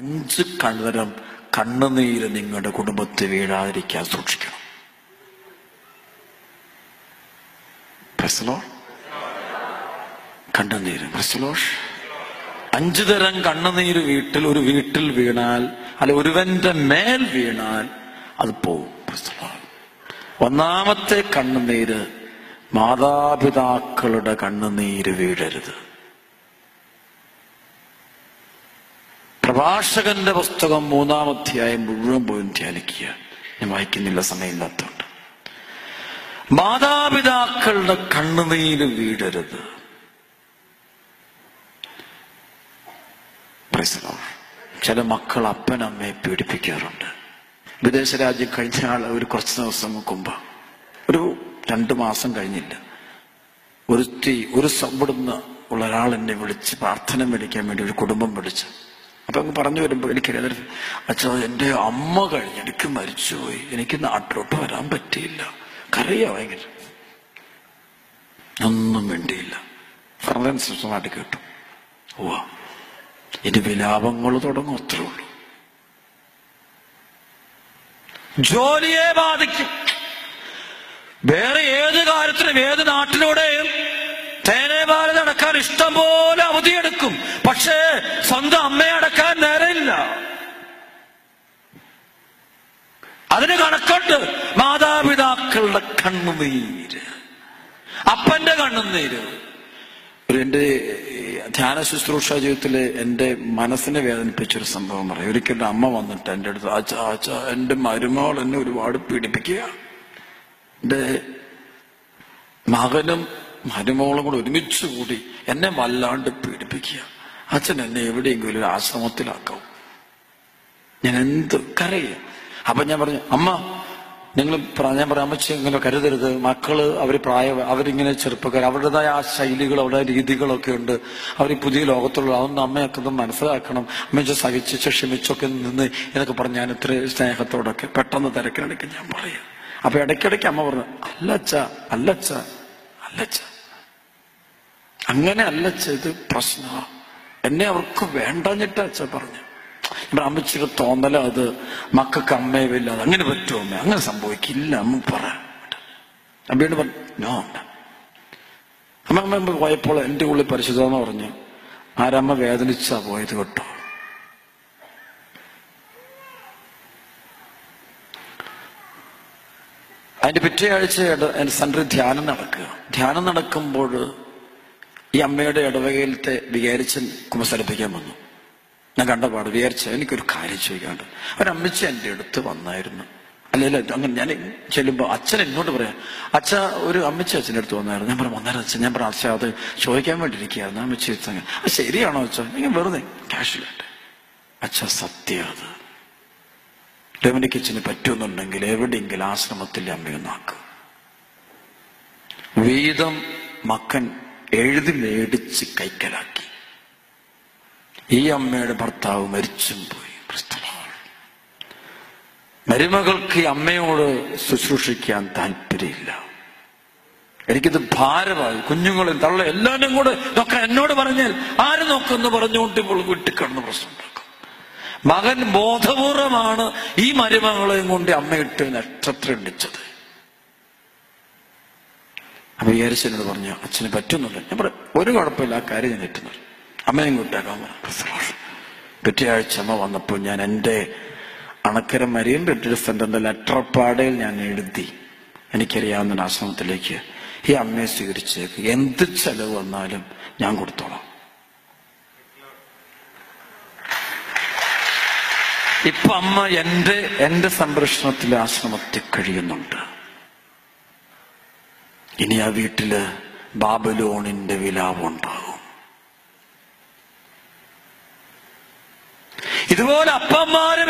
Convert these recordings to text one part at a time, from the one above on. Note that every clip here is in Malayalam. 5 കൽവരം കണ്ണുനീര് നിങ്ങളുടെ കുടുംബത്തെ വീഴാതിരിക്കാൻ സൂക്ഷിക്കണം. കണ്ണുനീര് 5 തരം കണ്ണുനീര് വീട്ടിൽ ഒരു വീട്ടിൽ വീണാൽ അല്ല ഒരുവന്റെ മേൽ വീണാൽ അത് പോവും. ഒന്നാമത്തെ കണ്ണുനീര് മാതാപിതാക്കളുടെ കണ്ണുനീര് വീഴരുത്. പ്രഭാഷകന്റെ പുസ്തകം 3-ാം അധ്യായം മുഴുവൻ പോയി ധ്യാനിക്കുക. ഞാൻ വായിക്കുന്നില്ല, സമയമില്ലാത്തതുകൊണ്ട്. മാതാപിതാക്കളുടെ കണ്ണുനീര് വീഴരുത്. ചില മക്കൾ അപ്പനമ്മയെ പീഡിപ്പിക്കാറുണ്ട്. വിദേശ രാജ്യം കഴിഞ്ഞ ആൾ ഒരു കുറച്ച് ദിവസം മുമ്പ്, ഒരു 2 മാസം കഴിഞ്ഞില്ല, ഒരു ഇവിടുന്ന് ഉള്ള ഒരാൾ എന്നെ വിളിച്ച് പ്രാർത്ഥന മേടിക്കാൻ വേണ്ടി ഒരു കുടുംബം വിളിച്ച് അപ്പൊ അങ്ങ് പറഞ്ഞു വരുമ്പോ എനിക്കറിയാം, അച്ഛാ എന്റെ അമ്മ കഴിഞ്ഞ് എനിക്ക് മരിച്ചുപോയി, എനിക്ക് നാട്ടിലോട്ട് വരാൻ പറ്റിയില്ല, കരയാ ഭയങ്കര, ഒന്നും വേണ്ടിയില്ല. ഫർദൻസ് നാട്ടിൽ കേട്ടു. ഓ, ഇനി വിലാപങ്ങൾ തുടങ്ങും. അത്രേ ഉള്ളൂ. ജോലിയെ ബാധിക്കും, വേറെ ഏത് കാര്യത്തിനും ഏത് നാട്ടിലൂടെയും തേനേപാല നടക്കാൻ ഇഷ്ടം പോലെ അവധിയെടുക്കും, പക്ഷേ സ്വന്തം അമ്മയെ അടക്കാൻ നേരമില്ല. അതിന് കണക്കുണ്ട്. മാതാപിതാക്കളുടെ കണ്ണുനീര്, അപ്പന്റെ കണ്ണുനീര്. എന്റെ ധ്യാന ശുശ്രൂഷ ജീവിതത്തില് എന്റെ മനസ്സിനെ വേദനിപ്പിച്ചൊരു സംഭവം പറയും. ഒരിക്കലും അമ്മ വന്നിട്ട് എന്റെ അടുത്ത്, അച്ഛാ അച്ഛാ എന്റെ മരുമകൾ എന്നെ ഒരുപാട് പീഡിപ്പിക്കുക, എന്റെ മകനും മരുമകളും കൂടെ ഒരുമിച്ച് കൂടി എന്നെ വല്ലാണ്ട് പീഡിപ്പിക്കുക, അച്ഛൻ എന്നെ എവിടെയെങ്കിലും ഒരു ആശ്രമത്തിലാക്കാവും, ഞാൻ എന്ത് കരയുക. അപ്പൊ ഞാൻ പറഞ്ഞു, അമ്മ നിങ്ങൾ, ഞാൻ പറയാം, അമ്മച്ചി ഇങ്ങനെ കരുതരുത്, മക്കള് അവര് അവരിങ്ങനെ ചെറുപ്പക്കാർ, അവരുടേതായ ആ ശൈലികൾ അവരുടെ രീതികളൊക്കെ ഉണ്ട്, അവർ ഈ പുതിയ ലോകത്തുള്ള, അതൊന്നും അമ്മയൊക്കെ ഒന്ന് മനസ്സിലാക്കണം, അമ്മച്ച സഹിച്ചോ ക്ഷമിച്ചൊക്കെ നിന്ന് എന്നൊക്കെ പറഞ്ഞു ഞാൻ ഇത്ര സ്നേഹത്തോടൊക്കെ പെട്ടെന്ന് തിരക്കിലടക്കി ഞാൻ പറയാം. അപ്പൊ ഇടയ്ക്കിടയ്ക്ക് അമ്മ പറഞ്ഞു, അല്ലച്ച അങ്ങനെ അല്ലച്ച, ഇത് പ്രശ്നമാണ്, എന്നെ അവർക്ക് വേണ്ടഞ്ഞിട്ട് അച്ഛ പറഞ്ഞു. ഇവിടെ അമ്മച്ചിയുടെ തോന്നല അത്, മക്കൾക്ക് അമ്മയെ വല്ലാതെ അങ്ങനെ പറ്റുമോ അമ്മ, അങ്ങനെ സംഭവിക്കില്ല അമ്മ പറ. അമ്മയോട് പറഞ്ഞു, നോ അമ്മ. അമ്മ പോയപ്പോൾ എന്റെ ഉള്ളിൽ പരിശുദ്ധമെന്ന് പറഞ്ഞു, ആരമ്മ വേദനിച്ചാ പോയത് കേട്ടോ, അതിന്റെ പിറ്റേ ആഴ്ച സെൻട്രൽ ധ്യാനം നടക്കുക. ധ്യാനം നടക്കുമ്പോൾ ഈ അമ്മയുടെ ഇടവകയിലത്തെ വികാരിച്ചൻ കുമ്പസരിപ്പിക്കാൻ വന്നു. ഞാൻ കണ്ടപാട് വിചാരിച്ച എനിക്കൊരു കാര്യം ചോദിക്കാണ്ട്. അവരമ്മച്ചി എൻ്റെ അടുത്ത് വന്നായിരുന്നു, അല്ലല്ല അങ്ങനെ ഞാൻ ചെല്ലുമ്പോൾ അച്ഛൻ എന്നോട് പറയാം, അച്ഛ ഒരു അമ്മച്ചി അച്ഛൻ്റെ അടുത്ത് വന്നായിരുന്നു. ഞാൻ പറഞ്ഞു, വന്നായിരുന്നു അച്ഛൻ. ഞാൻ പറഞ്ഞു, അച്ഛാ അത് ചോദിക്കാൻ വേണ്ടിയിരിക്കുകയായിരുന്നു. അമ്മച്ചി അങ്ങനെ, അത് ശരിയാണോ അച്ഛാ? നിങ്ങൾ വെറുതെ ക്യാഷ് വേണ്ട അച്ഛാ, സത്യം അത് ഡൊമിനിക്കിച്ചിന് പറ്റുമെന്നുണ്ടെങ്കിൽ എവിടെയെങ്കിലും ആശ്രമത്തിലെ അമ്മയൊന്നാക്കും. വീതം മക്കൻ എഴുതി മേടിച്ച് കൈക്കലാക്കി. ഈ അമ്മയുടെ ഭർത്താവ് മരിച്ചും പോയി. മരുമകൾക്ക് ഈ അമ്മയോട് ശുശ്രൂഷിക്കാൻ താല്പര്യമില്ല. എനിക്കിത് ഭാരമായി, കുഞ്ഞുങ്ങളും തള്ള എല്ലാവരും കൂടെ നോക്കാൻ എന്നോട് പറഞ്ഞാൽ ആര് നോക്കുമെന്ന് പറഞ്ഞുകൊണ്ട് ഇപ്പോൾ വീട്ടിൽ കിടന്ന് പ്രശ്നം ഉണ്ടാക്കും. മകൻ ബോധപൂർവമാണ് ഈ മരുമകളെയും കൊണ്ട് അമ്മയിട്ട് നക്ഷത്രം ഇടിച്ചത്. അപ്പൊ വിചാരിച്ചതിനോട് പറഞ്ഞു, അച്ഛന് പറ്റുന്നില്ല. ഞാൻ പറയാം, ഒരു കുഴപ്പമില്ല, ആ കാര്യം ഞാൻ എത്തുന്നില്ല, അമ്മയും കൂട്ടാക്കാൻ. പിറ്റേ ആഴ്ച അമ്മ വന്നപ്പോൾ ഞാൻ എൻ്റെ അണക്കര മരിയൻ ബെറ്റൽ സെന്ററിന്റെ ലെറ്റർപാടിൽ ഞാൻ എഴുതി, എനിക്കറിയാവുന്ന ആശ്രമത്തിലേക്ക് ഈ അമ്മയെ സ്വീകരിച്ചേക്ക്, എന്ത് ചെലവ് വന്നാലും ഞാൻ കൊടുത്തോളാം. ഇപ്പൊ അമ്മ എന്റെ സംരക്ഷണത്തിലെ ആശ്രമത്തിൽ കഴിയുന്നുണ്ട്. ഇനി ആ വീട്ടില് ബാബലോണിന്റെ വിലാപം ഉണ്ടാകും. ഇതുപോലെ അപ്പന്മാര്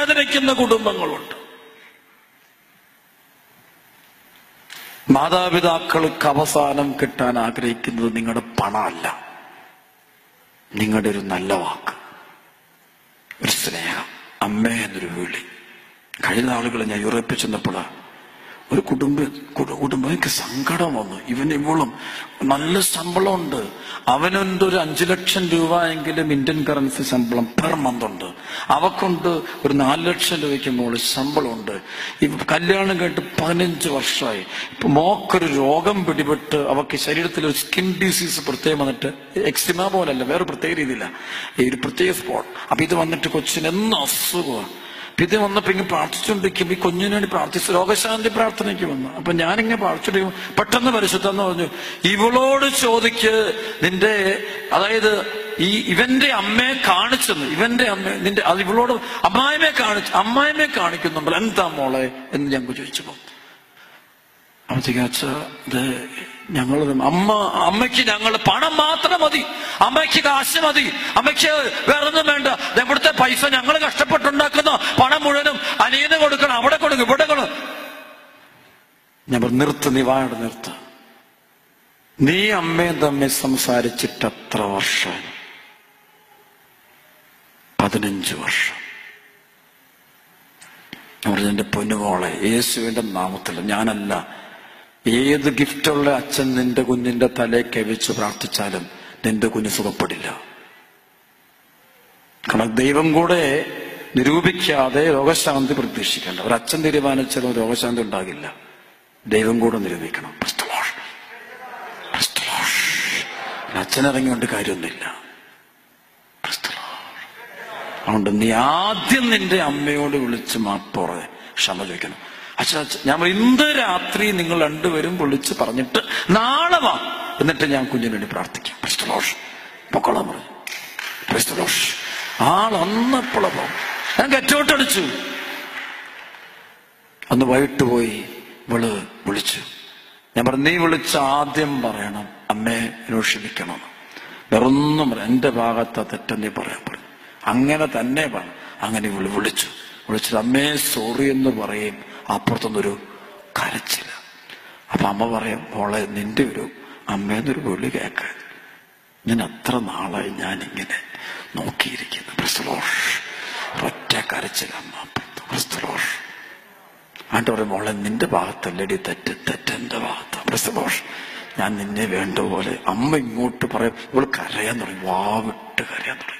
വേദനിക്കുന്ന കുടുംബങ്ങളുണ്ട്, മാതാപിതാക്കൾക്ക് അവസാനം കിട്ടാൻ ആഗ്രഹിക്കുന്നത് നിങ്ങളുടെ പണമല്ല, നിങ്ങളുടെ ഒരു നല്ല വാക്ക്, ഒരു സ്നേഹം, അമ്മ എന്നൊരു വിളി. കഴിഞ്ഞ ആളുകളെ ഞാൻ യൂറോപ്പിൽ ചെന്നപ്പോഴാണ് ഒരു കുടുംബക്ക് സങ്കടം വന്നു. ഇവന് ഇവളും നല്ല ശമ്പളം ഉണ്ട്, അവനുണ്ട് ഒരു 5 ലക്ഷം രൂപ എങ്കിലും ഇന്ത്യൻ കറൻസി ശമ്പളം പെർ മന്ത് ഉണ്ട്, അവക്കുണ്ട് ഒരു 4 ലക്ഷം രൂപയ്ക്ക് മുകളിൽ ശമ്പളം ഉണ്ട്. ഇപ്പൊ കല്യാണം കേട്ട് 15 വർഷമായി, ഇപ്പൊ മോക്കൊരു രോഗം പിടിപെട്ട് അവക്ക് ശരീരത്തിൽ ഒരു സ്കിൻ ഡിസീസ് പ്രത്യേകം വന്നിട്ട്, എക്സിമ പോലല്ല, വേറെ പ്രത്യേക രീതിയില്ല, ഈ ഒരു പ്രത്യേക സ്പോട്ട്. അപ്പൊ ഇത് വന്നിട്ട് കൊച്ചിന് എന്ന അസുഖമാണ്. ഇത് വന്നപ്പോ ഇങ്ങനെ പ്രാർത്ഥിച്ചുകൊണ്ടിരിക്കുമ്പോൾ ഈ കുഞ്ഞിന് വേണ്ടി പ്രാർത്ഥിച്ചു, രോഗശാന്തി പ്രാർത്ഥനയ്ക്ക് വന്നു. അപ്പൊ ഞാനിങ്ങനെ പ്രാർത്ഥിച്ചുകൊണ്ടിരിക്കുമ്പോൾ പെട്ടെന്ന് പരിശുദ്ധന്ന് പറഞ്ഞു, ഇവളോട് ചോദിക്ക് നിന്റെ, അതായത് ഈ ഇവന്റെ അമ്മയെ കാണിച്ചെന്ന്, ഇവന്റെ അമ്മ നിന്റെ, അത് ഇവളോട് അമ്മായിമ്മയെ കാണിക്കുന്നുണ്ടല്ലോ, എന്താ മോളെ എന്ന് ഞങ്ങൾ ചോദിച്ചപ്പോ അമ്മ, ഇത് ഞങ്ങൾ അമ്മയ്ക്ക് ഞങ്ങൾ പണം മാത്രം മതി, അമ്മയ്ക്ക് കാശ് മതി, അമ്മയ്ക്ക് വേറൊന്നും വേണ്ട, ഇവിടുത്തെ പൈസ ഞങ്ങൾ കഷ്ടപ്പെട്ടുണ്ടാക്കുന്ന പണം മുഴുവനും അനിയന് കൊടുക്കണം, അവിടെ കൊടുക്കും, ഇവിടെ കൊടുക്കും. ഞാൻ പറഞ്ഞു, നിർത്ത്, നീ വായോട് നിർത്ത്, നീ അമ്മയും തമ്മിൽ സംസാരിച്ചിട്ട് എത്ര വർഷം? 15 വർഷം. അവരുടെ പൊന്നുമോളെ, യേശുവിന്റെ നാമത്തിൽ, ഞാനല്ല, ഏത് ഗിഫ്റ്റുള്ള അച്ഛൻ നിന്റെ കുഞ്ഞിന്റെ തലയെ കെവിച്ച് പ്രാർത്ഥിച്ചാലും നിന്റെ കുഞ്ഞ് സുഖപ്പെടില്ല. കാരണം ദൈവം കൂടെ നിരൂപിക്കാതെ രോഗശാന്തി പ്രതീക്ഷിക്കേണ്ട. ഒരച്ഛൻ തീരുമാനിച്ചാലും രോഗശാന്തി ഉണ്ടാകില്ല, ദൈവം കൂടെ നിരൂപിക്കണം. അച്ഛനിറങ്ങിയോണ്ട് കാര്യമൊന്നുമില്ല. അതുകൊണ്ട് നീ ആദ്യം നിന്റെ അമ്മയോട് വിളിച്ച് മാപ്പോറെ ക്ഷമ ചോദിക്കണം. അച്ഛാ, ഞാൻ ഇന്ന് രാത്രി നിങ്ങൾ രണ്ടുപേരും വിളിച്ച് പറഞ്ഞിട്ട് നാളെ വാ, എന്നിട്ട് ഞാൻ കുഞ്ഞിന് വേണ്ടി പ്രാർത്ഥിക്കാം. പൊക്കോളാൻ പറഞ്ഞു ആളന്നപ്പോളാ പോകും. ഞാൻ കെറ്റോട്ടടിച്ചു. അന്ന് വൈകിട്ട് പോയി ഇവള് വിളിച്ചു. ഞാൻ പറഞ്ഞു, നീ വിളിച്ച് ആദ്യം പറയണം അമ്മേ എന്നോട് ക്ഷമിക്കണം, വേറൊന്നും പറയാം, എന്റെ ഭാഗത്താ തെറ്റെന്നേ പറയാൻ പറഞ്ഞു. അങ്ങനെ തന്നെ പറഞ്ഞു. അങ്ങനെ ഇവള് വിളിച്ചു, വിളിച്ചിട്ട് അമ്മേ സോറി എന്ന് പറയും. അപ്പുറത്തൊന്നൊരു കരച്ചില്ല. അപ്പൊ അമ്മ പറയാം, മോളെ നിന്റെ ഒരു അമ്മേന്നൊരു വിളി കേൾക്കാൻ ഞാൻ അത്ര നാളായി ഞാനിങ്ങനെ നോക്കിയിരിക്കുന്നു. ക്രിസ്തുലോഷ് ഒറ്റ കരച്ചില്ല അമ്മ. ക്രിസ്തുലോഷ് ആണ്ട് പറയും, മോളെ നിന്റെ ഭാഗത്തല്ലടി തെറ്റ്, തെറ്റെന്റെ ഭാഗത്താണ്. ക്രിസ്തുലോഷ് ഞാൻ നിന്നെ വേണ്ട പോലെ, അമ്മ ഇങ്ങോട്ട് പറയാം. ഇവൾ കരയാൻ തുടങ്ങി, വാവിട്ട് കരയാൻ തുടങ്ങി.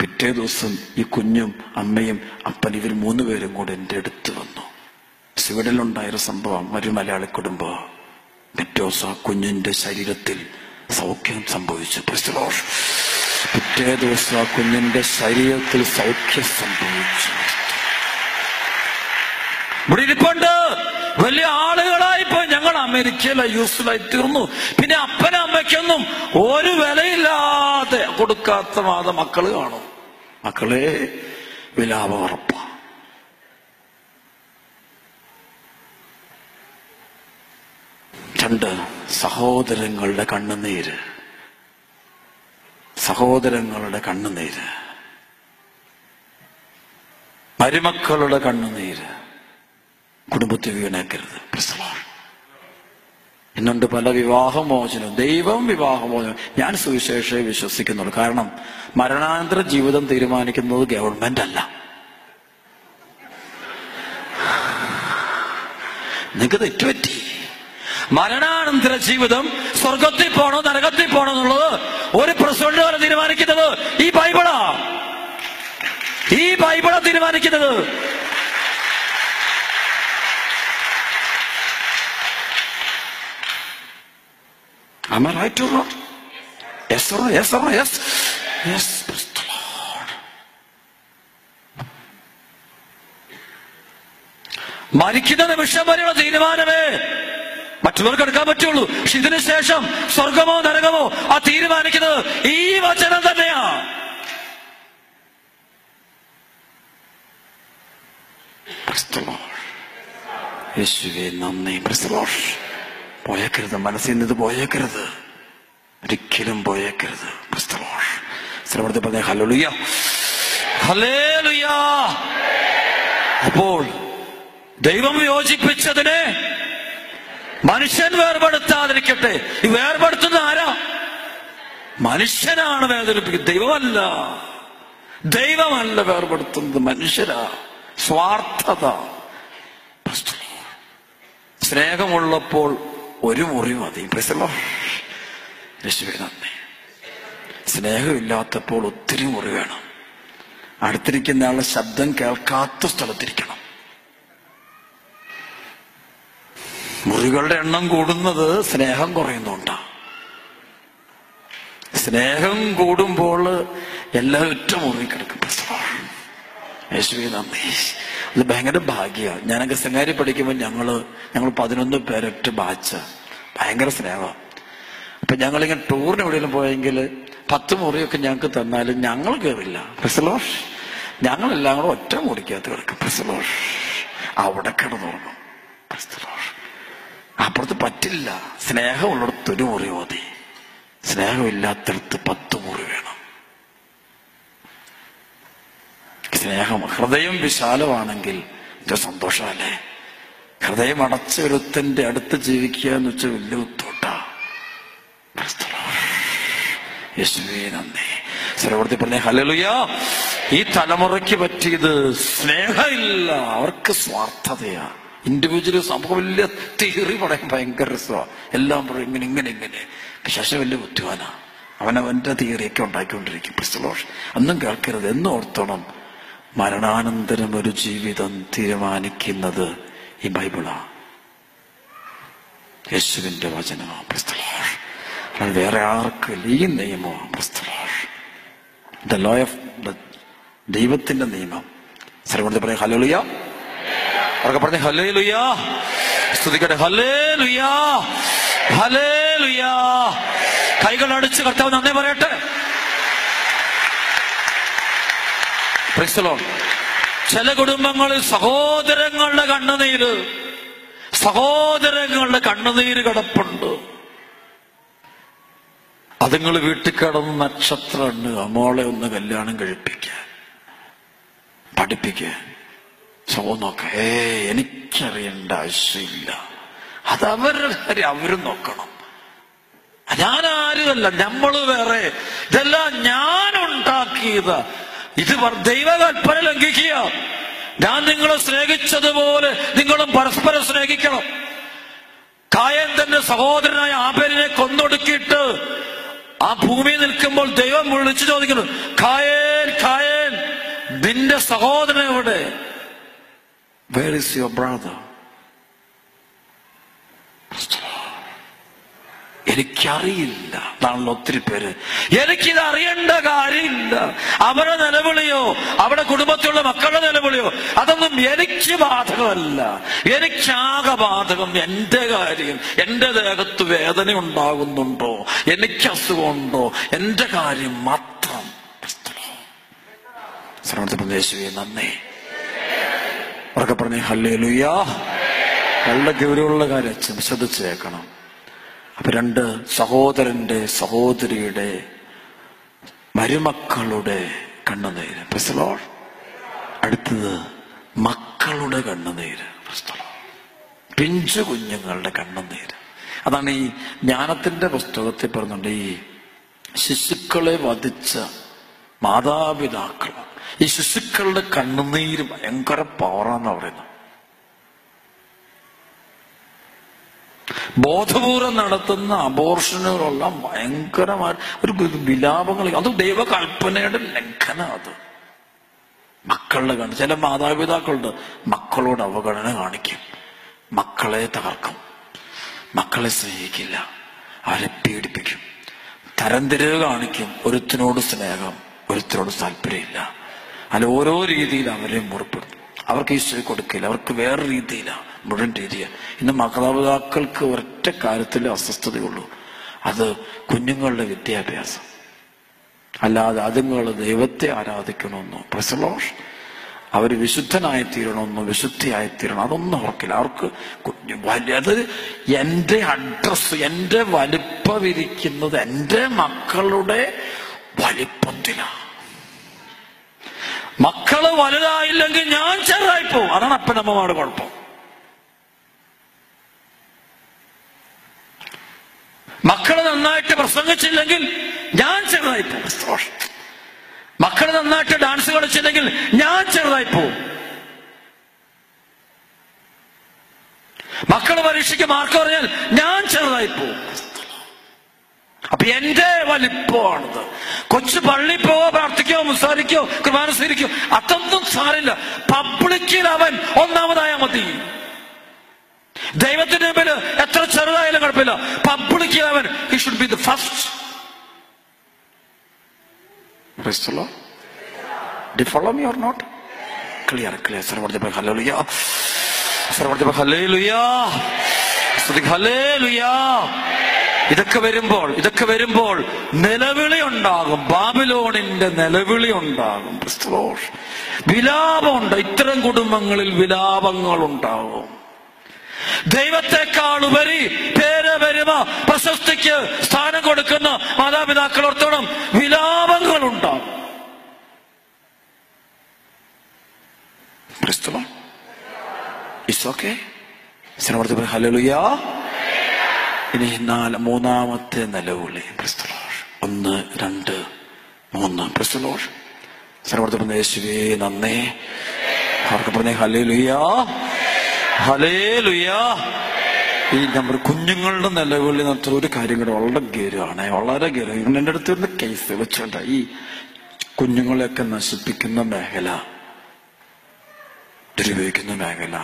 പിറ്റേ ദിവസം ഈ കുഞ്ഞും അമ്മയും അപ്പൻ ഇവർ 3 പേരും കൂടെ എൻ്റെ അടുത്ത് വന്നു. സിവിഡിലുണ്ടായൊരു സംഭവം, ഒരു മലയാളി കുടുംബം. പിറ്റേ ദിവസം ആ കുഞ്ഞിന്റെ ശരീരത്തിൽ സൗഖ്യം സംഭവിച്ചു. പിറ്റേ ദിവസം ആ കുഞ്ഞിന്റെ ശരീരത്തിൽ സൗഖ്യം സംഭവിച്ചു. ഇവിടെ ഇരിപ്പുണ്ട് വലിയ ആളുകളായിപ്പോ ഞങ്ങൾ അമേരിക്കയിലായി യൂസ്ഫുള്ളായി തീർന്നു. പിന്നെ അപ്പനും അമ്മയ്ക്കൊന്നും ഒരു വിലയില്ലാതെ കൊടുക്കാത്ത വാദം മക്കള് കാണും. മക്കളെ വിലാപ ഉറപ്പ. രണ്ട് സഹോദരങ്ങളുടെ കണ്ണുനീര്, സഹോദരങ്ങളുടെ കണ്ണുനീര്, മരുമക്കളുടെ കണ്ണുനീര് കുടുംബത്തിൽ വീണേക്കരുത്. എന്നുണ്ട് പല വിവാഹമോചനം. ദൈവം വിവാഹമോചനം, ഞാൻ സുവിശേഷയെ വിശ്വസിക്കുന്നുള്ളൂ. കാരണം മരണാനന്തര ജീവിതം തീരുമാനിക്കുന്നത് ഗവൺമെന്റ് അല്ല. നിങ്ങൾക്ക് തെറ്റുപറ്റി. മരണാനന്തര ജീവിതം സ്വർഗത്തിൽ പോണോ നരകത്തിൽ പോണോ എന്നുള്ളത് ഒരു പ്രസിഡന്റ് വരെ തീരുമാനിക്കുന്നത് ഈ ബൈബിളാ, ഈ ബൈബിളാ തീരുമാനിക്കുന്നത്. Am I right or not? Yes sir, yes sir, yes. Yes, praise the Lord. മരിക്കുന്ന നിമിഷം വരെയുള്ള തീരുമാനമേ മറ്റുള്ളവർക്ക് എടുക്കാൻ പറ്റുള്ളൂ. പക്ഷെ ഇതിനു ശേഷം സ്വർഗമോ നരകമോ ആ തീരുമാനിക്കുന്നത് ഈ വചനം തന്നെയാ. praise the Lord. യേശുവേ നന്ദി. praise the Lord. പോയേക്കരുത്, മനസ്സിൽ നിന്ന് ഇത് പോയേക്കരുത്, ഒരിക്കലും പോയേക്കരുത്. ശ്രമത്തിൽ പറഞ്ഞ ഹല്ലേലൂയ, ഹല്ലേലൂയ. അപ്പോൾ ദൈവം യോജിപ്പിച്ചതിനെ മനുഷ്യൻ വേർപെടുത്താതിരിക്കട്ടെ. ഈ വേർപെടുത്തുന്ന ആരാ? മനുഷ്യനാണ് വേദനിപ്പിക്കുന്നത്, ദൈവമല്ല. ദൈവമല്ല വേർപെടുത്തുന്നത്, മനുഷ്യരാ. സ്വാർത്ഥത. സ്നേഹമുള്ളപ്പോൾ ഒരു മുറി മതി. സ്നേഹമില്ലാത്തപ്പോൾ ഒത്തിരി മുറി വേണം. അടുത്തിരിക്കുന്ന ആളുടെ ശബ്ദം കേൾക്കാത്ത സ്ഥലത്തിരിക്കണം. മുറികളുടെ എണ്ണം കൂടുന്നത് സ്നേഹം കുറയുന്നുണ്ടാ. സ്നേഹം കൂടുമ്പോൾ എല്ലാവരും ഒറ്റ മുറി കിടക്കും. അത് ഭയങ്കര ഭാഗ്യമാണ്. ഞാനൊക്കെ സംഗാരി പഠിക്കുമ്പോൾ ഞങ്ങൾ 11 പേരൊറ്റ ബാച്ച്, ഭയങ്കര സ്നേഹമാണ്. അപ്പൊ ഞങ്ങളിങ്ങനെ ടൂറിന് എവിടെയെങ്കിലും പോയെങ്കിൽ 10 മുറിയൊക്കെ ഞങ്ങൾക്ക് തന്നാലും ഞങ്ങൾ കയറില്ല. ഞങ്ങളെല്ലാം കൂടെ ഒറ്റ മുറിക്കകത്ത് കിടക്കും. അവിടെ കിടന്നോളൂ. അപ്പുറത്ത് പറ്റില്ല. സ്നേഹമുള്ളിടത്ത് ഒരു മുറി മതി, സ്നേഹമില്ലാത്തടത്ത് 10 മുറി വേണം. സ്നേഹം ഹൃദയം വിശാലമാണെങ്കിൽ സന്തോഷമല്ലേ. ഹൃദയം അടച്ച ഒരുത്തന്റെ അടുത്ത് ജീവിക്കുക എന്ന് വെച്ചാൽ വലിയ ഉത്തോട്ടാ. ഹല്ലേലൂയ. ഈ തലമുറയ്ക്ക് പറ്റിയത് സ്നേഹമില്ല, അവർക്ക് സ്വാർത്ഥതയാ. ഇൻഡിവിജ്വൽസ് നമുക്ക് വലിയ തിയറി പറയാൻ ഭയങ്കര രസമാണ്. എല്ലാം പറയും ഇങ്ങനെ ഇങ്ങനെ ഇങ്ങനെ. ശേഷം വലിയ ബുദ്ധിമാനാ, അവനവന്റെ തിയറിയൊക്കെ ഉണ്ടാക്കിക്കൊണ്ടിരിക്കും. അന്നും കേൾക്കരുത് എന്നും ഓർത്തോണം. മരണാനന്തരം ഒരു ജീവിതം തീരുമാനിക്കുന്നത് ഈ ബൈബിളാ, യേശുവിന്റെ വചനമാ. വേറെ ആർക്കും ഈ നിയമമാണ് ദ ലോ ഓഫ് ദൈവത്തിന്റെ നിയമം. സർവ്വത്തിൽ പറയാം ഹല്ലേലൂയ. അവർക്ക് പറഞ്ഞ ഹല്ലേലൂയ. സ്തുതിക്കട്ടെ. Hallelujah, hallelujah. കൈകൾ അടിച്ച് കർത്താവ് നന്ദി പറയട്ടെ. Praise the Lord. ചില കുടുംബങ്ങളിൽ സഹോദരങ്ങളുടെ കണ്ണുനീര് കിടപ്പുണ്ട്. അതുങ്ങൾ വീട്ടിൽ കിടന്ന് നക്ഷത്രമുണ്ട്. അമ്മോളെ ഒന്ന് കല്യാണം കഴിപ്പിക്കുക, പഠിപ്പിക്കുക, സ്വന്തം നോക്ക. എനിക്കറിയേണ്ട ആവശ്യമില്ല, അതവരുടെ കാര്യം അവരും നോക്കണം. ഞാനാരുമല്ല, നമ്മള് വേറെ. ഇതെല്ലാം ഞാനുണ്ടാക്കിയതാ. ഇത് ദൈവകൽപ്പന ലംഘിക്കുക. ഞാൻ നിങ്ങളെ സ്നേഹിച്ചതുപോലെ നിങ്ങളും പരസ്പരം സ്നേഹിക്കണം. കായൻ തന്റെ സഹോദരനായ ആബേലിനെ കൊന്നൊടുക്കിയിട്ട് ആ ഭൂമി നിൽക്കുമ്പോൾ ദൈവം വിളിച്ചു ചോദിക്കുന്നു, കായേൻ കായേൻ, നിന്റെ സഹോദരൻ എവിടെ? Where is your brother? എനിക്കറിയില്ല. അതാണല്ലോ ഒത്തിരി പേര്. എനിക്കിത് അറിയേണ്ട കാര്യമില്ല. അവരുടെ നിലവിളിയോ അവരുടെ കുടുംബത്തിലുള്ള മക്കളുടെ നിലവിളിയോ അതൊന്നും എനിക്ക് ബാധകമല്ല. എനിക്കാകെ ബാധകം എന്റെ കാര്യം. എന്റെ ദേഹത്ത് വേദന ഉണ്ടാകുന്നുണ്ടോ, എനിക്ക് അസുഖമുണ്ടോ, എന്റെ കാര്യം മാത്രം. യേശുവേ നന്ദി. അവരൊക്കെ പറഞ്ഞേ ഹല്ലേലൂയ. നല്ല ഗൗരവമുള്ള കാര്യം ശ്രദ്ധിച്ചു കേൾക്കണം. അപ്പൊ 2 സഹോദരന്റെ സഹോദരിയുടെ മരുമക്കളുടെ കണ്ണുനീര്. അടുത്തത് മക്കളുടെ കണ്ണുനീര്, പിഞ്ചു കുഞ്ഞുങ്ങളുടെ കണ്ണുനീര്. അതാണ് ഈ ജ്ഞാനത്തിന്റെ പുസ്തകത്തിൽ പറഞ്ഞുകൊണ്ട് ഈ ശിശുക്കളെ വധിച്ച മാതാപിതാക്കൾ, ഈ ശിശുക്കളുടെ കണ്ണുനീര് ഭയങ്കര പവറാന്നാ പറയുന്നത്. ബോധപൂർവം നടത്തുന്ന അബോർഷനുകളെല്ലാം ഭയങ്കരമായ ഒരു വിലാപങ്ങൾ. അത് ദൈവകൽപ്പനയുടെ ലംഘന. അത് മക്കളുടെ കാണും. ചില മാതാപിതാക്കളുണ്ട് മക്കളോട് അവഗണന കാണിക്കും, മക്കളെ തകർക്കും, മക്കളെ സ്നേഹിക്കില്ല, അവരെ പീഡിപ്പിക്കും, തരംതിരിവ് കാണിക്കും. ഒരുത്തിനോട് സ്നേഹം, ഒരുത്തിനോട് താല്പര്യമില്ല. അല്ല, ഓരോ രീതിയിൽ അവരെ മുറിപ്പെടുത്തും. അവർക്ക് ഈശോയെ കൊടുക്കില്ല, അവർക്ക് വേറെ രീതിയിലാണ്, മുഴുവൻ രീതിയാണ്. ഇന്ന് മാതാപിതാക്കൾക്ക് ഒരൊറ്റ കാര്യത്തിൽ അസ്വസ്ഥതയുള്ളൂ, അത് കുഞ്ഞുങ്ങളുടെ വിദ്യാഭ്യാസം. അല്ലാതെ അതുങ്ങൾ ദൈവത്തെ ആരാധിക്കണമെന്നോ പ്രസലോ അവർ വിശുദ്ധനായി തീരണമെന്നോ വിശുദ്ധിയായി തീരണം അതൊന്നും അവർക്കില്ല. അവർക്ക് കുഞ്ഞു അത് എൻ്റെ അഡ്രസ്സ്, എൻ്റെ വലിപ്പം ഇരിക്കുന്നത് എൻ്റെ മക്കളുടെ വലിപ്പത്തിലാണ്. മക്കള് വലുതായില്ലെങ്കിൽ ഞാൻ ചെറുതായിപ്പോവും. അതാണ് അപ്പനമ്മമാരുടെ കുഴപ്പം. മക്കള് നന്നായിട്ട് പ്രസംഗിച്ചില്ലെങ്കിൽ ഞാൻ ചെറുതായിപ്പോവും. മക്കള് നന്നായിട്ട് ഡാൻസ് കളിച്ചില്ലെങ്കിൽ ഞാൻ ചെറുതായിപ്പോവും. മക്കള് പരീക്ഷ പരീക്ഷയ്ക്ക് മാർക്ക് പറഞ്ഞാൽ ഞാൻ ചെറുതായി പോകും. അപ്പൊ എന്റെ വലിപ്പമാണത്. കൊച്ചു പള്ളി പോവോ, പ്രാർത്ഥിക്കോ, മുസാരിക്കോ, കുർബാന സ്വീകരിക്കോ, അതൊന്നും സാരില്ല. പബ്ലിക്കിൽ അവൻ ഒന്നാമതായാ മതി. ദൈവത്തിന്റെ മുമ്പിൽ എത്ര ചെറുതായാലും കുഴപ്പമില്ല, പബ്ലിക്കിൽ അവൻ he should be the first. Praise the Lord. Do you follow me or not? Clear, clear. Sarvadeva hallelujah. Sarvadeva hallelujah. Sarvadeva hallelujah. ഇതൊക്കെ വരുമ്പോൾ നിലവിളി ഉണ്ടാകും, ബാബിലോണിന്റെ നിലവിളി ഉണ്ടാകും. Praise the Lord. വിലാപമുണ്ട്. ഇത്തരം കുടുംബങ്ങളിൽ വിലാപങ്ങൾ ഉണ്ടാകും. ദൈവത്തെക്കാൾ ഉപരി പേര്, പെരുമ, പ്രശസ്തിക്ക് സ്ഥാനം കൊടുക്കുന്ന മാതാപിതാക്കളോർത്തോളം വിലാപങ്ങൾ ഉണ്ടാകും. ഇനി മൂന്നാമത്തെ നിലവിളി. ഒന്ന്, രണ്ട്, മൂന്ന്. സർവർദ്ധ യേശുവേ നന്ദി. അവർക്ക് പറഞ്ഞേ ഹല്ലേലൂയാ, ഹല്ലേലൂയാ. ഈ നമ്പർ കുഞ്ഞുങ്ങളുടെ നിലവിളി നടത്തുന്ന ഒരു കാര്യം കൂടെ വളരെ ഗൗരവമാണ്, വളരെ ഗൗരവം. ഇങ്ങനെ എൻ്റെ അടുത്ത് വരുന്ന കേസ് വെച്ചോണ്ട ഈ കുഞ്ഞുങ്ങളെയൊക്കെ നശിപ്പിക്കുന്ന മേഖല, ദുരുപയോഗിക്കുന്ന മേഖല,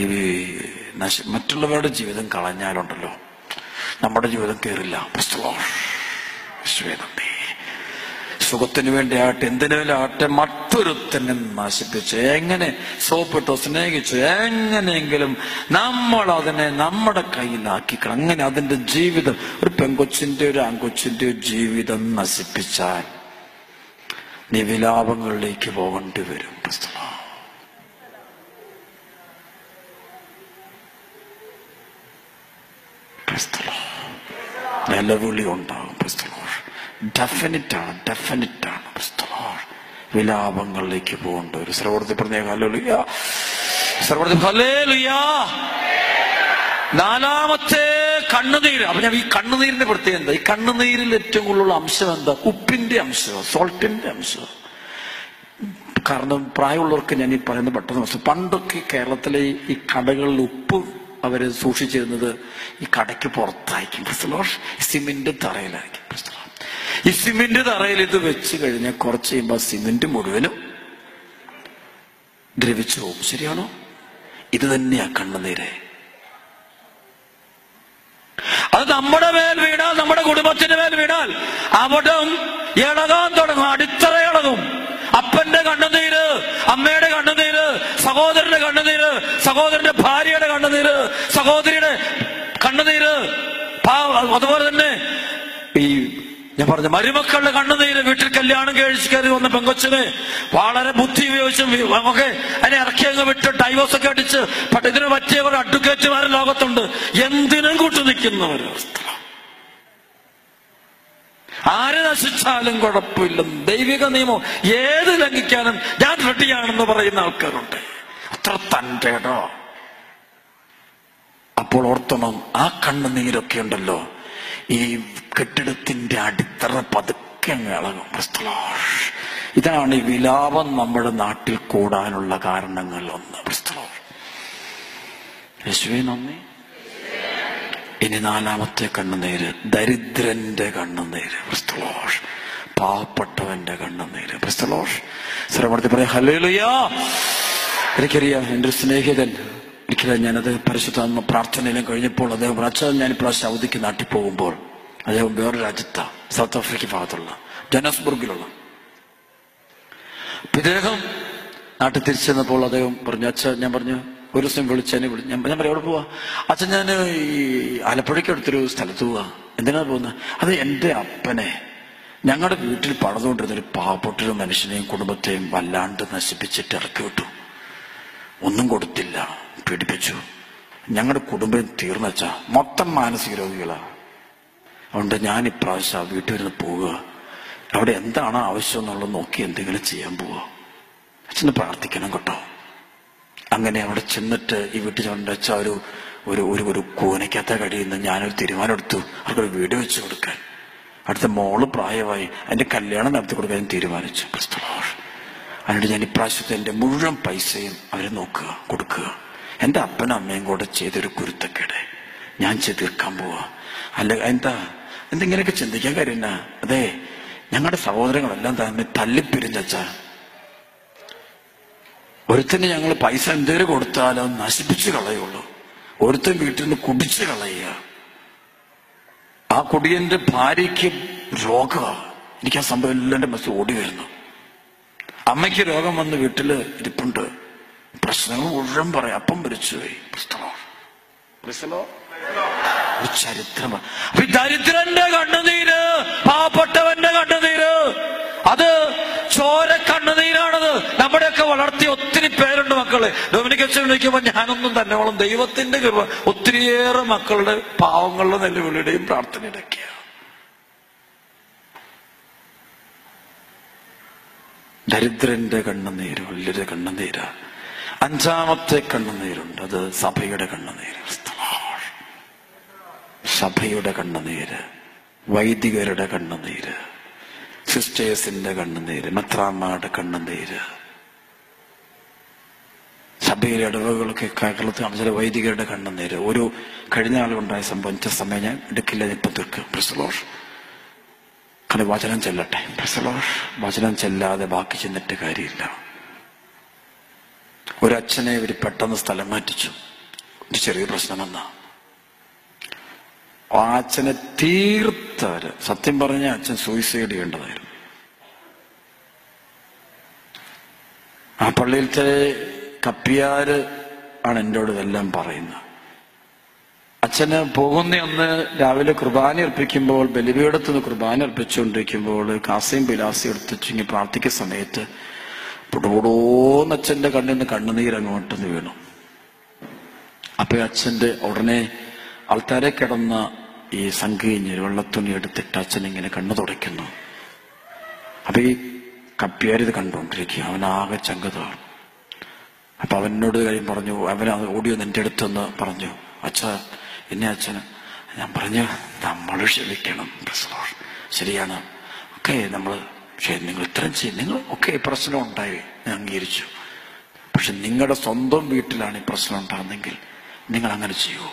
ഈ മറ്റുള്ളവരുടെ ജീവിതം കളഞ്ഞാലുണ്ടല്ലോ നമ്മുടെ ജീവിതം കയറില്ല. സുഖത്തിന് വേണ്ടി ആകട്ടെ, എന്തിനു വേണ്ടി ആകട്ടെ, മറ്റൊരുത്തനെ നശിപ്പിച്ച് എങ്ങനെ സോപ്പിട്ടോ സ്നേഹിച്ചു എങ്ങനെയെങ്കിലും നമ്മൾ അതിനെ നമ്മുടെ കയ്യിലാക്കിക്കണം. അങ്ങനെ അതിന്റെ ജീവിതം, ഒരു പെൺകൊച്ചിന്റെ ഒരു ആൺകൊച്ചിന്റെയോ ജീവിതം നശിപ്പിച്ചാൽ നീ വിലാപങ്ങളിലേക്ക് പോകേണ്ടി വരും. നിലവിളി ഉണ്ടാകും. ഡെഫിനിറ്റാണ് വിലാപങ്ങളിലേക്ക് പോകേണ്ട ഒരു സർവർദ്ധി പറഞ്ഞ ഹല്ലേലൂയാ. സർവർദ്ധി ഹല്ലേലൂയാ. നാലാമത്തെ കണ്ണുനീര്. അപ്പൊ ഞാൻ ഈ കണ്ണുനീരിന്റെ പ്രത്യേകത എന്താ? ഈ കണ്ണുനീരിൽ ഏറ്റവും കൂടുതലുള്ള അംശം എന്താ? ഉപ്പിന്റെ അംശം, സോൾട്ടിന്റെ അംശം. കാരണം പ്രായമുള്ളവർക്ക് ഞാൻ ഈ പറയുന്നത് പെട്ടെന്ന് മനസ്സിലായി. പണ്ടൊക്കെ കേരളത്തിലെ ഈ കടകളിൽ ഉപ്പ് അവര് സൂക്ഷിച്ചിരുന്നത് ഈ കടയ്ക്ക് പുറത്തായിരിക്കും. സിമെന്റ് തറയിലായിരിക്കും. ഈ സിമെന്റ് തറയിൽ ഇത് വെച്ച് കഴിഞ്ഞാൽ കുറച്ച് കഴിയുമ്പോൾ സിമെന്റ് മുഴുവനും ദ്രവിച്ചു പോകും. ശരിയാണോ? ഇത് തന്നെയാ കണ്ണുനീര്. അത് നമ്മുടെ മേൽ വീണാൽ, നമ്മുടെ കുടുംബത്തിന്റെ മേൽ വീണാൽ അവിടെ ഇളകാൻ തുടങ്ങും, അടിത്തറ ഇളകും. അപ്പന്റെ കണ്ണുനീര്, അമ്മയുടെ കണ്ണുനീര്, സഹോദരന്റെ കണ്ണുനീര്, സഹോദരന്റെ ഭാര്യയുടെ കണ്ണുനീര്, സഹോദരിയുടെ കണ്ണുനീര്, അതുപോലെ തന്നെ ഈ ഞാൻ പറഞ്ഞ മരുമക്കളുടെ കണ്ണുനീര്. വീട്ടിൽ കല്യാണം കഴിച്ച് കയറി വന്ന പെങ്കൊച്ചിനെ വളരെ ബുദ്ധി ഉപയോഗിച്ചും ഒക്കെ അതിനെ ഇറക്കി അങ്ങ് വിട്ട് ഡൈവേഴ്സ് ഒക്കെ അടിച്ച് ഇതിന് പറ്റിയവർ അഡ്വക്കേറ്റുമാരെ ലോകത്തുണ്ട്. എന്തിനും കൂട്ടു നിൽക്കുന്നവർ. ആര് നശിച്ചാലും കുഴപ്പമില്ലെന്ന് ദൈവിക നിയമം ഏത് ലംഘിക്കാനും ഞാൻ റെഡിയാണെന്ന് പറയുന്ന ആൾക്കാരുണ്ട്. അത്ര തൻ്റെടോ. അപ്പോൾ ഓർത്തണം, ആ കണ്ണുനീരൊക്കെ ഉണ്ടല്ലോ ഈ കെട്ടിടത്തിന്റെ അടിത്തറ പതുക്കെ ഇളകും. ഇതാണ് ഈ വിലാപം നമ്മുടെ നാട്ടിൽ കൂടാനുള്ള കാരണങ്ങൾ. ഒന്ന്, യേശുവേ നന്ദി. ഇനി നാലാമത്തെ കണ്ണുനീര് ദരിദ്രന്റെ കണ്ണുനീര്. പാവപ്പെട്ടവന്റെ കണ്ണുനീര്. ശ്രമത്തിൽ പറയാ ഹല്ലേലൂയാ. എനിക്കറിയാം, എൻ്റെ ഒരു സ്നേഹിതൻ ഒരിക്കലും ഞാനത് പരിശുദ്ധ പ്രാർത്ഥനയിലും കഴിഞ്ഞപ്പോൾ അദ്ദേഹം പ്രാർത്ഥന, ഞാൻ ഇപ്രാവശ്യം അവധിക്ക് നാട്ടിൽ പോകുമ്പോൾ അദ്ദേഹം വേറെ രാജ്യത്താണ്, സൗത്ത് ആഫ്രിക്ക ഭാഗത്തുള്ള ജോഹന്നാസ്ബർഗിലുള്ള. ഇദ്ദേഹം നാട്ടിൽ തിരിച്ചു ചെന്നപ്പോൾ അദ്ദേഹം പറഞ്ഞു, അച്ഛൻ, ഞാൻ പറഞ്ഞു ഒരു ദിവസം ഞാൻ പറയാം എവിടെ പോവാ അച്ഛൻ? ഞാൻ ഈ ആലപ്പുഴയ്ക്ക് അടുത്തൊരു സ്ഥലത്ത് പോവാ. എന്തിനാണ് പോകുന്നത്? അത് എൻ്റെ അപ്പനെ ഞങ്ങളുടെ വീട്ടിൽ പണിതുകൊണ്ടിരുന്നൊരു പാവപ്പെട്ടൊരു മനുഷ്യനെയും കുടുംബത്തെയും വല്ലാണ്ട് നശിപ്പിച്ചിട്ട് ഇറക്കി വിട്ടു. ഒന്നും കൊടുത്തില്ല, പീഡിപ്പിച്ചു. ഞങ്ങളുടെ കുടുംബം തീർന്നച്ചാ മൊത്തം മാനസിക രോഗികളാണ്. അതുകൊണ്ട് ഞാൻ ഇപ്രാവശ്യം ആ വീട്ടിൽ വരുന്ന് പോവുക, അവിടെ എന്താണ് ആവശ്യം എന്നുള്ളത് നോക്കി എന്തെങ്കിലും ചെയ്യാൻ പോവുക. അച്ഛന് പ്രാർത്ഥിക്കണം കേട്ടോ. അങ്ങനെ അവിടെ ചെന്നിട്ട് ഈ വീട്ടിൽ ചെന്നച്ചാ ഒരു ഒരു ഒരു ഒരു കൂനയ്ക്കകത്ത കഴിയുന്ന ഞാനൊരു തീരുമാനം എടുത്തു, അവർക്കൊരു വീട് വെച്ച് കൊടുക്കാൻ. അടുത്ത മോള് പ്രായമായി, അതിൻ്റെ കല്യാണം നടത്തി കൊടുക്കാൻ ഞാൻ തീരുമാനിച്ചു. അതിനോട് ഞാൻ ഇപ്രാവശ്യത്തെ എൻ്റെ മുഴുവൻ പൈസയും അവരെ നോക്കുക, കൊടുക്കുക. എൻ്റെ അപ്പനും അമ്മയും കൂടെ ചെയ്തൊരു കുരുത്തക്കേട് ഞാൻ തീർക്കാൻ പോവാ. അല്ല എന്തെങ്കിലൊക്കെ ചിന്തിക്കാൻ കാര്യമില്ല. അതെ, ഞങ്ങളുടെ സഹോദരങ്ങളെല്ലാം തന്നെ തല്ലിപ്പിരിഞ്ഞച്ച ഒരുത്തന് ഞങ്ങൾ പൈസ എന്തേലും കൊടുത്താലോ നശിപ്പിച്ചു കളയുള്ളൂ. ഒരുത്തൻ വീട്ടിൽ നിന്ന് കുടിച്ചു കളയുക. ആ കുടിയന്റെ ഭാര്യയ്ക്ക് രോഗമാണ്. എനിക്ക് ആ സംഭവം എല്ലാം എൻ്റെ മനസ്സിൽ ഓടി വരുന്നു. അമ്മയ്ക്ക് രോഗം വന്ന് വീട്ടില് ഇരിപ്പുണ്ട്. പ്രശ്നങ്ങൾ മുഴുവൻ പറയാം. അപ്പം മരിച്ചുപോയി. ഒരു ചരിത്രമാണ്. അപ്പൊ ദരിദ്രന്റെ കണ്ണുനീര്, പാവപ്പെട്ടവന്റെ കണ്ണുനീര്, അത് ചോര കണ്ണുനീരാണത്. നമ്മുടെയൊക്കെ വളർത്തിയ ഒത്തിരി പേരുണ്ട് മക്കള്. ഡൊമിനിക് അച്ഛൻ വിളിക്കുമ്പോൾ ഞാനൊന്നും തന്നോളം ദൈവത്തിന്റെ കൃപ ഒത്തിരിയേറെ മക്കളുടെ പാവങ്ങളുടെ നിലവിളിയുടെയും പ്രാർത്ഥനയുടെ ഒക്കെയാണ്. ദരിദ്രന്റെ കണ്ണുനീര് വലിയൊരു കണ്ണുനീരാ. അഞ്ചാമത്തെ കണ്ണുനീരുണ്ട്, അത് സഭയുടെ കണ്ണുനീര്. സഭയുടെ കണ്ണുനീര്, വൈദികരുടെ കണ്ണുനീര്, സിസ്റ്റേഴ്സിന്റെ കണ്ണുനീര്, മെത്രാന്മാരുടെ കണ്ണുനീര്. സഭയിലെ ഇടവകകളൊക്കെ കേരളത്തിലാണ് ചില വൈദികരുടെ കണ്ണുനീര്. ഒരു കഴിഞ്ഞ ആളുണ്ടായ സംഭവിച്ച സമയം ഞാൻ എടുക്കില്ല, ഇപ്പം തീർക്കും. പ്രസലോഷ് കാരണം വചനം ചെല്ലട്ടെ. പ്രസലോഷ് വചനം ചെല്ലാതെ ബാക്കി ചെന്നിട്ട് കാര്യമില്ല. ഒരച്ഛനെ ഇവർ പെട്ടെന്ന് സ്ഥലം മാറ്റിച്ചു. ഒരു ചെറിയ പ്രശ്നം വന്നാ ആ അച്ഛനെ തീർത്തവര്, സത്യം പറഞ്ഞ അച്ഛൻ സൂയിസൈഡ് ചെയ്യേണ്ടതായിരുന്നു. ആ പള്ളിയിലത്തെ കപ്പിയാര് ആണ് എന്നോട് ഇതെല്ലാം പറയുന്നത്. അച്ഛന് പോകുന്ന അന്ന് രാവിലെ കുർബാന അർപ്പിക്കുമ്പോൾ, ബലിപീഠത്തുനിന്ന് കുർബാന അർപ്പിച്ചുകൊണ്ടിരിക്കുമ്പോൾ, കാസയും പിലാസയും എടുത്തിച്ചിങ്ങി പ്രാർത്ഥിക്കുന്ന സമയത്ത് പൊടുപൊടോന്ന് അച്ഛൻ്റെ കണ്ണിന്ന് കണ്ണുനീരങ്ങോട്ടെന്ന് വീണു. അപ്പൊ അച്ഛൻ്റെ ഉടനെ ആൾക്കാരെ കിടന്ന ഈ സംഗീഞ്ഞ് വെള്ളത്തുണി എടുത്തിട്ട് അച്ഛൻ ഇങ്ങനെ കണ്ണു തുടയ്ക്കുന്നു. അപ്പൊ ഈ കപ്പ്യാരിത് കണ്ടുകൊണ്ടിരിക്കുക. അവനാകെ ചങ്കതാണ്. അപ്പൊ അവനോട് കാര്യം പറഞ്ഞു. അവനത് ഓടിയോ നിന്റെ അടുത്തെന്ന് പറഞ്ഞു. അച്ഛ എന്നെ അച്ഛന് ഞാൻ പറഞ്ഞു നമ്മൾ ക്ഷമിക്കണം. ശരിയാണ്, ഓക്കെ നമ്മൾ ശരി, നിങ്ങൾ ഇത്രയും ചെയ്യും, നിങ്ങൾ ഓക്കെ പ്രശ്നം ഉണ്ടായി ഞാൻ അംഗീകരിച്ചു. പക്ഷെ നിങ്ങളുടെ സ്വന്തം വീട്ടിലാണ് ഈ പ്രശ്നം ഉണ്ടാകുന്നെങ്കിൽ നിങ്ങൾ അങ്ങനെ ചെയ്യുമോ?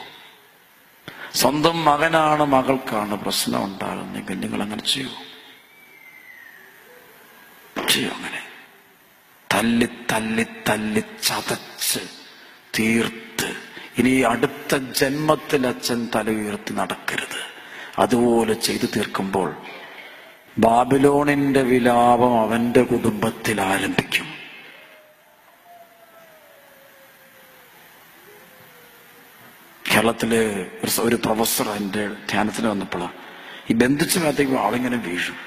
സ്വന്തം മകനാണ് മകൾക്കാണ് പ്രശ്നം ഉണ്ടാകുന്നെങ്കിൽ നിങ്ങൾ അങ്ങനെ ചെയ്യൂ. അങ്ങനെ തല്ലി തല്ലി തല്ലി ചതച്ച് തീർത്ത് ഇനി അടുത്ത ജന്മത്തിൽ അച്ഛൻ തല ഉയർത്തി നടക്കരുത്. അതുപോലെ ചെയ്തു തീർക്കുമ്പോൾ ബാബിലോണിന്റെ വിലാപം അവന്റെ കുടുംബത്തിൽ ആരംഭിക്കും. കേരളത്തില് ഒരു പ്രൊഫസർ എൻ്റെ ധ്യാനത്തിന് വന്നപ്പോഴാണ് ഈ ബന്ധിച്ച ഭാഗത്തേക്ക് ആളിങ്ങനെ വീഴും.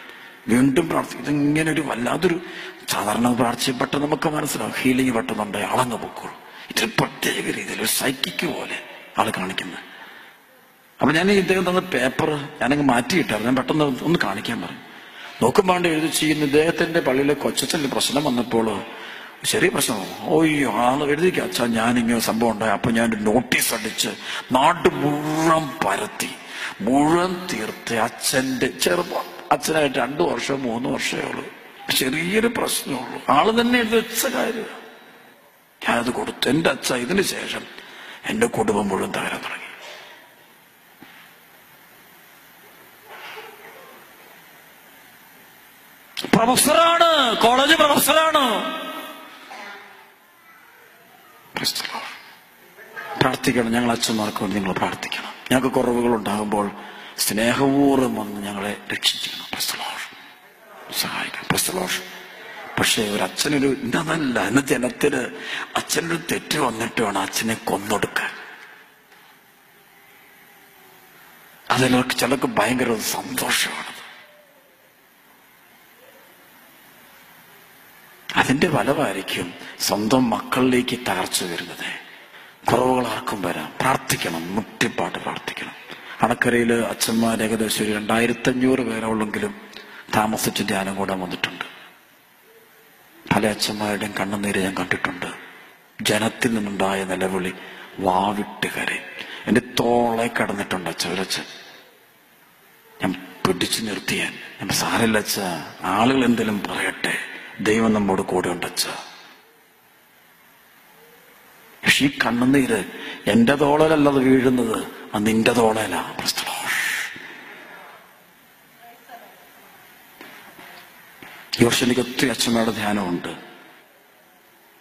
വീണ്ടും പ്രാർത്ഥിക്കും. ഇതിങ്ങനെ ഒരു വല്ലാതൊരു സാധാരണ പ്രാർത്ഥിച്ച് പെട്ടെന്ന് നമുക്ക് മനസ്സിലാവും ഹീലിംഗ് പെട്ടെന്നുണ്ട്, ആളങ്ങ് പൊക്കോളൂ. ഇതൊരു പ്രത്യേക രീതിയിൽ ഒരു സൈക്കിക്ക് പോലെ ആൾ കാണിക്കുന്നത്. അപ്പം ഞാൻ ഇദ്ദേഹം തന്ന പേപ്പർ ഞാനങ്ങ് മാറ്റിയിട്ടായിരുന്നു. ഞാൻ പെട്ടെന്ന് ഒന്ന് കാണിക്കാൻ പറയും. നോക്കുമ്പോണ്ട് എഴുതി ചെയ്യുന്ന ഇദ്ദേഹത്തിൻ്റെ പള്ളിയിലെ കൊച്ചച്ഛൻ്റെ പ്രശ്നം വന്നപ്പോൾ ചെറിയ പ്രശ്നമാണ്. ഓയ്യോ ആള് എഴുതിക്കാം അച്ഛാ ഞാനിങ്ങനെ സംഭവം ഉണ്ടായി. അപ്പം ഞാൻ നോട്ടീസ് അടിച്ച് നാട് മുഴുവൻ പരത്തി മുഴുവൻ തീർത്ത് അച്ഛൻ്റെ ചെറുപ്പം അച്ഛനായിട്ട് 2 വർഷം 3 വർഷമേ ഉള്ളൂ, ചെറിയൊരു പ്രശ്നമുള്ളൂ. ആള് തന്നെ എഴുതി വെച്ച കാര്യം ഞാനത് കൊടുത്തു. എൻ്റെ അച്ഛ ഇതിന് ശേഷം എൻ്റെ കുടുംബം മുഴുവൻ തകരാൻ തുടങ്ങി. പ്രൊഫസറാണ്, കോളേജ് പ്രൊഫസറാണ്. പ്രാർത്ഥിക്കണം, ഞങ്ങൾ അച്ഛന്മാർക്ക് വേണ്ടി നിങ്ങൾ പ്രാർത്ഥിക്കണം. ഞങ്ങൾക്ക് കുറവുകൾ ഉണ്ടാകുമ്പോൾ സ്നേഹപൂർവ്വം വന്ന് ഞങ്ങളെ രക്ഷിക്കണം. സഹായിക്കണം. പക്ഷേ ഒരു അച്ഛനൊരു ഇതല്ല എന്ന ജനത്തിന് അച്ഛനൊരു തെറ്റ് വന്നിട്ട് വേണം അച്ഛനെ കൊന്നൊടുക്കാൻ. അതിലൊക്കെ ചിലർക്ക് ഭയങ്കര സന്തോഷമാണ്. അതിന്റെ ഫലമായിരിക്കും സ്വന്തം മക്കളിലേക്ക് തകർച്ച വരുന്നത്. കുറവുകൾ ആർക്കും വരാം. പ്രാർത്ഥിക്കണം, മുട്ടിപ്പാട്ട് പ്രാർത്ഥിക്കണം. അണക്കരയിൽ അച്ഛന്മാർ ഏകദേശം 2500 പേരോളെങ്കിലും താമസിച്ച് ധ്യാനം കൂടാൻ വന്നിട്ടുണ്ട്. പല അച്ഛന്മാരുടെയും കണ്ണുനീര് ഞാൻ കണ്ടിട്ടുണ്ട്. ജനത്തിൽ നിന്നുണ്ടായ നിലവിളി വാവിട്ട് കരയും. എൻ്റെ തോളെ കടന്നിട്ടുണ്ട് അച്ഛൻ. ഞാൻ പിടിച്ചു നിർത്തിയാൻ ഞാൻ സാരമില്ല അച്ഛ, ആളുകൾ എന്തെങ്കിലും പറയട്ടെ, ദൈവം നമ്മോട് കൂടെ ഉണ്ടച്ച. പക്ഷെ ഈ കണ്ണുനീര് എന്റെ തോളലല്ലത് വീഴുന്നത്, അത് നിന്റെ തോളല. ഈ വർഷം എനിക്ക് ഒത്തിരി അച്ഛമ്മയുടെ ധ്യാനമുണ്ട്.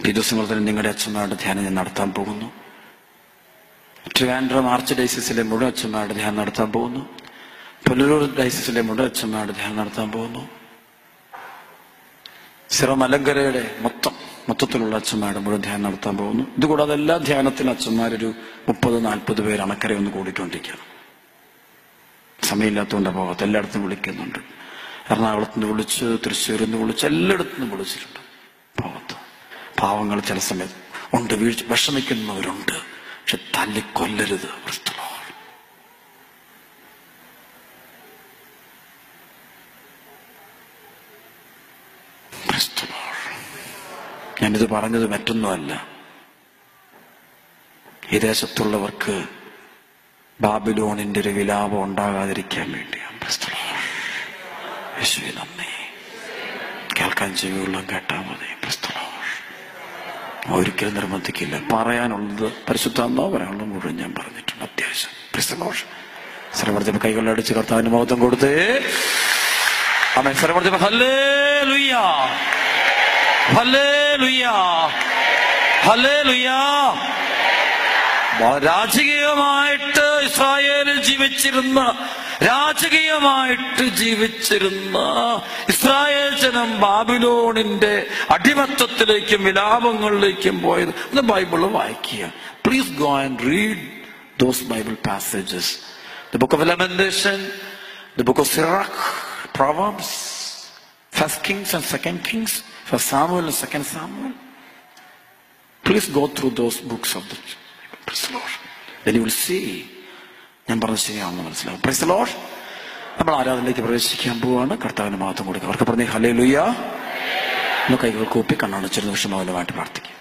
ഈ ദിവസങ്ങൾ തന്നെ നിങ്ങളുടെ അച്ഛമ്മയുടെ ധ്യാനം ഞാൻ നടത്താൻ പോകുന്നു. ട്രിവാൻഡ്രം ആർച്ച് ഡൈസിസിലെ മുഴുവൻ അച്ഛമ്മയുടെ ധ്യാനം നടത്താൻ പോകുന്നു. പുനലൂർ ഡൈസിസിലെ മുഴുവൻ അച്ഛമ്മയുടെ ധ്യാനം നടത്താൻ പോകുന്നു. സിറോ മലങ്കരയുടെ മൊത്തത്തിലുള്ള അച്ഛന്മാരുടെ മുഴുവൻ ധ്യാനം നടത്താൻ പോകുന്നു. ഇതുകൂടാതെ എല്ലാ ധ്യാനത്തിനും അച്ഛന്മാരൊരു 30-40 പേര് അണക്കരെ ഒന്ന് കൂടിക്കൊണ്ടിരിക്കുകയാണ്. സമയമില്ലാത്തതുകൊണ്ട് പോകാത്ത എല്ലായിടത്തും വിളിക്കുന്നുണ്ട്. എറണാകുളത്തുനിന്ന് വിളിച്ച്, തൃശ്ശൂരിൽ നിന്ന് വിളിച്ച്, എല്ലായിടത്തുനിന്ന് വിളിച്ചിട്ടുണ്ട്. പോകത്ത് പാവങ്ങൾ ചില സമയത്ത് ഉണ്ട്, വീഴ്ച വിഷമിക്കുന്നവരുണ്ട്. പക്ഷെ തല്ലിക്കൊല്ലരുത്. ഞാനിത് പറഞ്ഞത് മറ്റൊന്നുമല്ല, ഈ ദേശത്തുള്ളവർക്ക് ബാബിലോണിന്റെ ഒരു വിലാപം ഉണ്ടാകാതിരിക്കാൻ വേണ്ടിയാണ്. കേൾക്കാൻ ചെവിയുള്ള കേട്ടാൽ മതി. ഒരിക്കലും നിർബന്ധിക്കില്ല. പറയാനുള്ളത് പരിശുദ്ധാന്തോ പറയാനുള്ളത് മുഴുവൻ ഞാൻ പറഞ്ഞിട്ടുണ്ട്. അത്യാവശ്യം കൈകളിലടിച്ച് കർത്താവിന് മഹത്വം കൊടുത്തേ. അമേൻ. ഹല്ലേലൂയ, ഹല്ലേലൂയാ, ഹല്ലേലൂയാ. രാജകീയമായിട്ട് ഇസ്രായേലിൽ ജീവിച്ചിരുന്ന, രാജകീയമായിട്ട് ജീവിച്ചിരുന്ന ഇസ്രായേൽ ജനം ബാബിലോണിന്റെ അടിമത്തത്തിലേക്കും വിലാപങ്ങളിലേക്കും പോയത് എന്ന് ബൈബിൾ വായിക്കുക. Please go and read those Bible passages. The book of Lamentation, the book of Sirach, Proverbs, first Kings and second Kings, First Samuel and Second Samuel. Please go through those books of the Bible. Praise the Lord. Then you will see. ഞാൻ പറഞ്ഞത് ശരിയാണെന്ന് മനസ്സിലാവും. Praise the Lord. നമ്മൾ ആരാധനയിലേക്ക് പ്രവേശിക്കാൻ പോവാണ്. കർത്താവിന് മഹത്വം കൊടുക്കുക. അവർക്ക് പറഞ്ഞേ ഹല്ലേലൂയ. കൈകൾ കൂപ്പി കണ്ണടച്ചിരുന്ന വിഷമകലമായിട്ട് പ്രാർത്ഥിക്കുക.